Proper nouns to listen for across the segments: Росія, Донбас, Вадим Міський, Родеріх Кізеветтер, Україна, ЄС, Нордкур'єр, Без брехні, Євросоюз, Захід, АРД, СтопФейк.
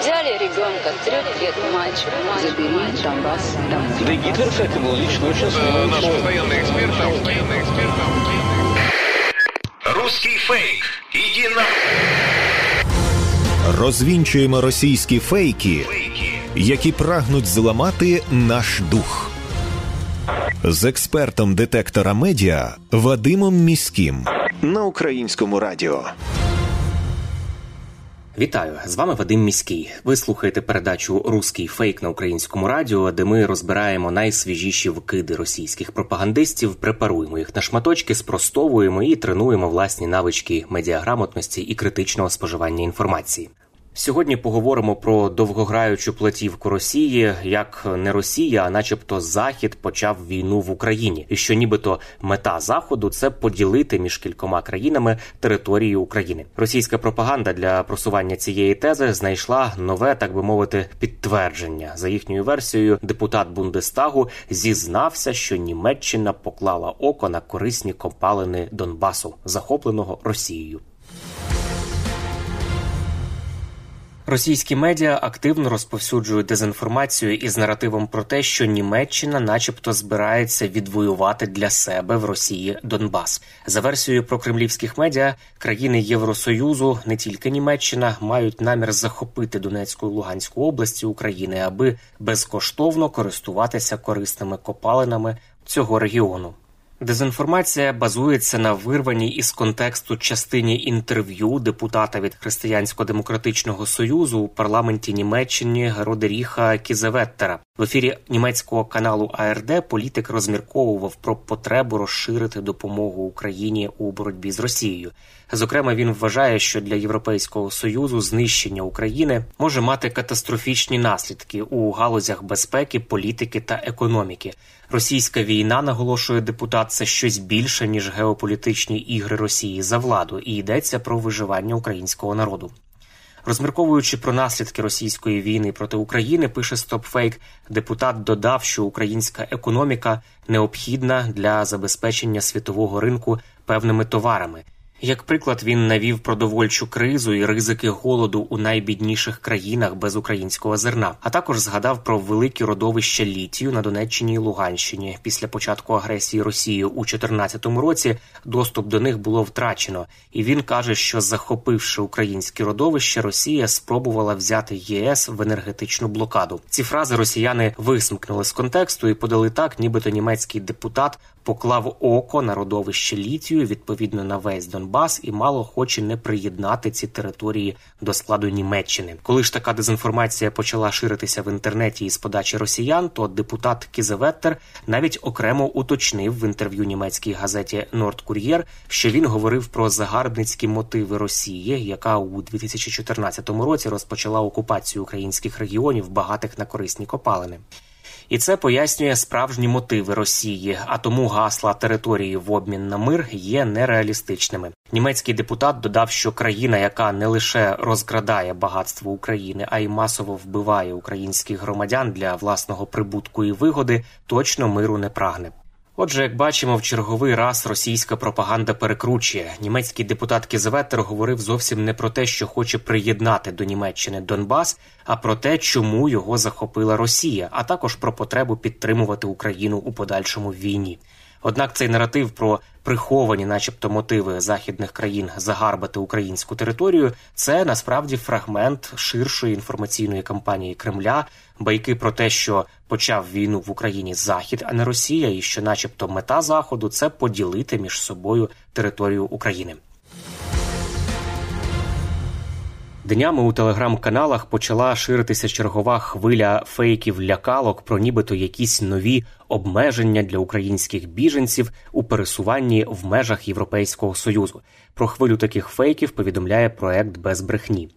Взяли ребенка, 3 лет, мальчик. Донбасс. Да и Гитлер, кстати, был лично очень сложный. Наш постоянный эксперт, Русский фейк. Иди на... Розвінчуємо російські фейки, які прагнуть зламати наш дух. З експертом детектора медіа Вадимом Міським на Українському радіо. Вітаю, з вами Вадим Міський. Ви слухаєте передачу «Русський фейк» на Українському радіо, де ми розбираємо найсвіжіші вкиди російських пропагандистів, препаруємо їх на шматочки, спростовуємо і тренуємо власні навички медіаграмотності і критичного споживання інформації. Сьогодні поговоримо про довгограючу платівку Росії, як не Росія, а начебто Захід почав війну в Україні. І що нібито мета Заходу – це поділити між кількома країнами території України. Російська пропаганда для просування цієї тези знайшла нове, так би мовити, підтвердження. За їхньою версією, депутат Бундестагу зізнався, що Німеччина поклала око на корисні копалини Донбасу, захопленого Росією. Російські медіа активно розповсюджують дезінформацію із наративом про те, що Німеччина начебто збирається відвоювати для себе в Росії Донбас. За версією прокремлівських медіа, країни Євросоюзу, не тільки Німеччина, мають намір захопити Донецьку і Луганську області України, аби безкоштовно користуватися корисними копалинами цього регіону. Дезінформація базується на вирваній із контексту частині інтерв'ю депутата від Християнсько-демократичного союзу у парламенті Німеччини Родеріха Кізеветтера. В ефірі німецького каналу АРД політик розмірковував про потребу розширити допомогу Україні у боротьбі з Росією. Зокрема, він вважає, що для Європейського Союзу знищення України може мати катастрофічні наслідки у галузях безпеки, політики та економіки. Російська війна, наголошує депутат, це щось більше, ніж геополітичні ігри Росії за владу, і йдеться про виживання українського народу. Розмірковуючи про наслідки російської війни проти України, пише СтопФейк, депутат додав, що українська економіка необхідна для забезпечення світового ринку певними товарами. Як приклад, він навів продовольчу кризу і ризики голоду у найбідніших країнах без українського зерна, а також згадав про великі родовища літію на Донеччині і Луганщині. Після початку агресії Росії у 2014 році доступ до них було втрачено, і він каже, що захопивши українські родовища, Росія спробувала взяти ЄС в енергетичну блокаду. Ці фрази росіяни висмикнули з контексту і подали так, нібито німецький депутат поклав око на родовище літію, відповідно на весь Донбас, і мало хоче не приєднати ці території до складу Німеччини. Коли ж така дезінформація почала ширитися в інтернеті із подачі росіян, то депутат Кізеветтер навіть окремо уточнив в інтерв'ю німецькій газеті «Нордкур'єр», що він говорив про загарбницькі мотиви Росії, яка у 2014 році розпочала окупацію українських регіонів, багатих на корисні копалини. І це пояснює справжні мотиви Росії, а тому гасла «території в обмін на мир» є нереалістичними. Німецький депутат додав, що країна, яка не лише розкрадає багатство України, а й масово вбиває українських громадян для власного прибутку і вигоди, точно миру не прагне. Отже, як бачимо, в черговий раз російська пропаганда перекручує. Німецький депутат Кізеветтер говорив зовсім не про те, що хоче приєднати до Німеччини Донбас, а про те, чому його захопила Росія, а також про потребу підтримувати Україну у подальшому війні. Однак цей наратив про приховані начебто мотиви західних країн загарбати українську територію – це насправді фрагмент ширшої інформаційної кампанії Кремля, байки про те, що почав війну в Україні Захід, а не Росія, і що начебто мета Заходу – це поділити між собою територію України. Днями у телеграм-каналах почала ширитися чергова хвиля фейків-лякалок про нібито якісь нові обмеження для українських біженців у пересуванні в межах Європейського Союзу. Про хвилю таких фейків повідомляє проект «Без брехні».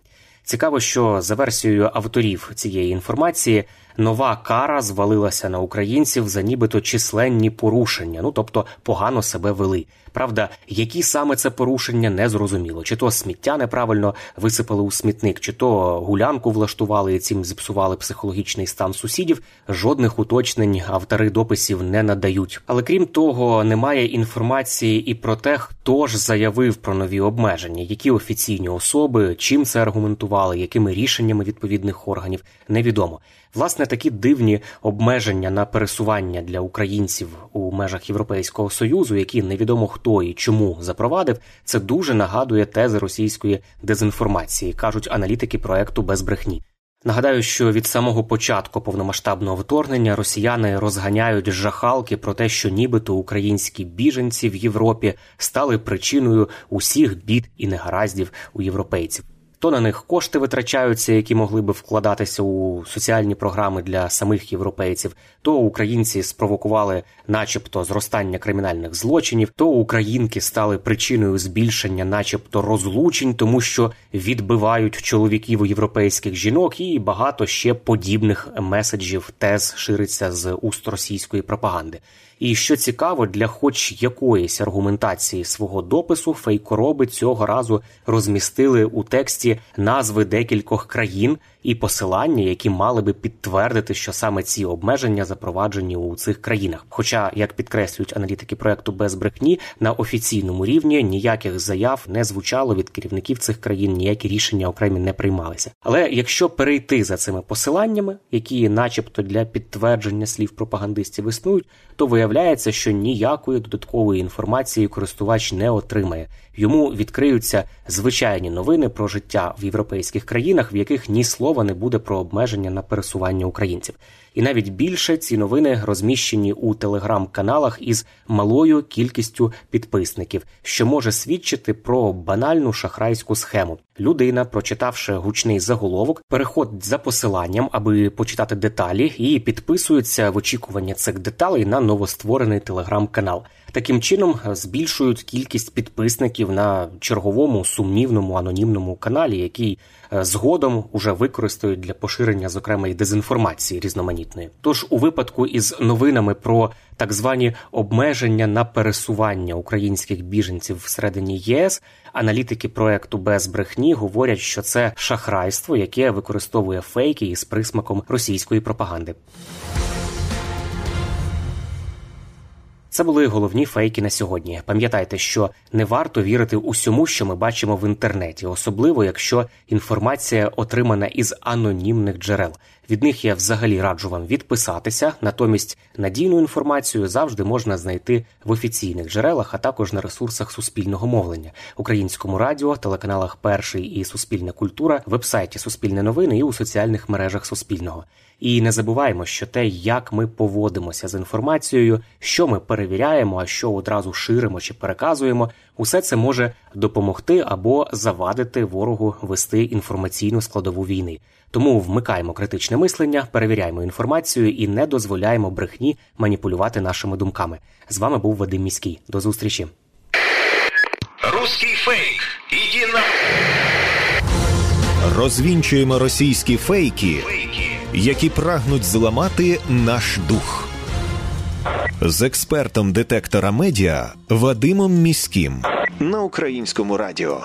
Цікаво, що за версією авторів цієї інформації нова кара звалилася на українців за нібито численні порушення, тобто погано себе вели. Правда, які саме це порушення, не зрозуміло. Чи то сміття неправильно висипали у смітник, чи то гулянку влаштували і цим зіпсували психологічний стан сусідів, жодних уточнень автори дописів не надають. Але крім того, немає інформації і про те, хто ж заявив про нові обмеження, які офіційні особи, чим це аргументували, якими рішеннями відповідних органів, невідомо. Власне, такі дивні обмеження на пересування для українців у межах Європейського Союзу, які невідомо хто і чому запровадив, це дуже нагадує тези російської дезінформації, кажуть аналітики проекту «Без брехні». Нагадаю, що від самого початку повномасштабного вторгнення росіяни розганяють жахалки про те, що нібито українські біженці в Європі стали причиною усіх бід і негараздів у європейців. То на них кошти витрачаються, які могли би вкладатися у соціальні програми для самих європейців, то українці спровокували начебто зростання кримінальних злочинів, то українки стали причиною збільшення начебто розлучень, тому що відбивають чоловіків у європейських жінок, і багато ще подібних меседжів, тез шириться з уст російської пропаганди. І що цікаво, для хоч якоїсь аргументації свого допису фейкороби цього разу розмістили у тексті назви декількох країн і посилання, які мали би підтвердити, що саме ці обмеження запроваджені у цих країнах. Хоча, як підкреслюють аналітики проекту «Без брехні», на офіційному рівні ніяких заяв не звучало від керівників цих країн, ніякі рішення окремі не приймалися. Але якщо перейти за цими посиланнями, які начебто для підтвердження слів пропагандистів існують, то виявляється, що ніякої додаткової інформації користувач не отримає. Йому відкриються звичайні новини про життя в європейських країнах, в яких ні слова не буде про обмеження на пересування українців. І навіть більше, ці новини розміщені у телеграм-каналах із малою кількістю підписників, що може свідчити про банальну шахрайську схему. Людина, прочитавши гучний заголовок, переходить за посиланням, аби почитати деталі, і підписується в очікування цих деталей на новостворений телеграм-канал. Таким чином збільшують кількість підписників на черговому сумнівному анонімному каналі, який згодом уже використають для поширення, зокрема, і дезінформації різноманітної. Тож у випадку із новинами про так звані обмеження на пересування українських біженців всередині ЄС, аналітики проекту «Без брехні» говорять, що це шахрайство, яке використовує фейки із присмаком російської пропаганди. Це були головні фейки на сьогодні. Пам'ятайте, що не варто вірити усьому, що ми бачимо в інтернеті, особливо якщо інформація отримана із анонімних джерел. Від них я взагалі раджу вам відписатися, натомість надійну інформацію завжди можна знайти в офіційних джерелах, а також на ресурсах суспільного мовлення, Українському радіо, телеканалах «Перший» і «Суспільна культура», вебсайті «Суспільне новини» і у соціальних мережах Суспільного. І не забуваємо, що те, як ми поводимося з інформацією, що ми перевіряємо, а що одразу ширимо чи переказуємо, усе це може допомогти або завадити ворогу вести інформаційну складову війни. Тому вмикаємо критичне мислення, перевіряємо інформацію і не дозволяємо брехні маніпулювати нашими думками. З вами був Вадим Міський. До зустрічі. Русський фейк. Іди на... Розвінчуємо російські фейки, які прагнуть зламати наш дух. З експертом детектора медіа Вадимом Міським на Українському радіо.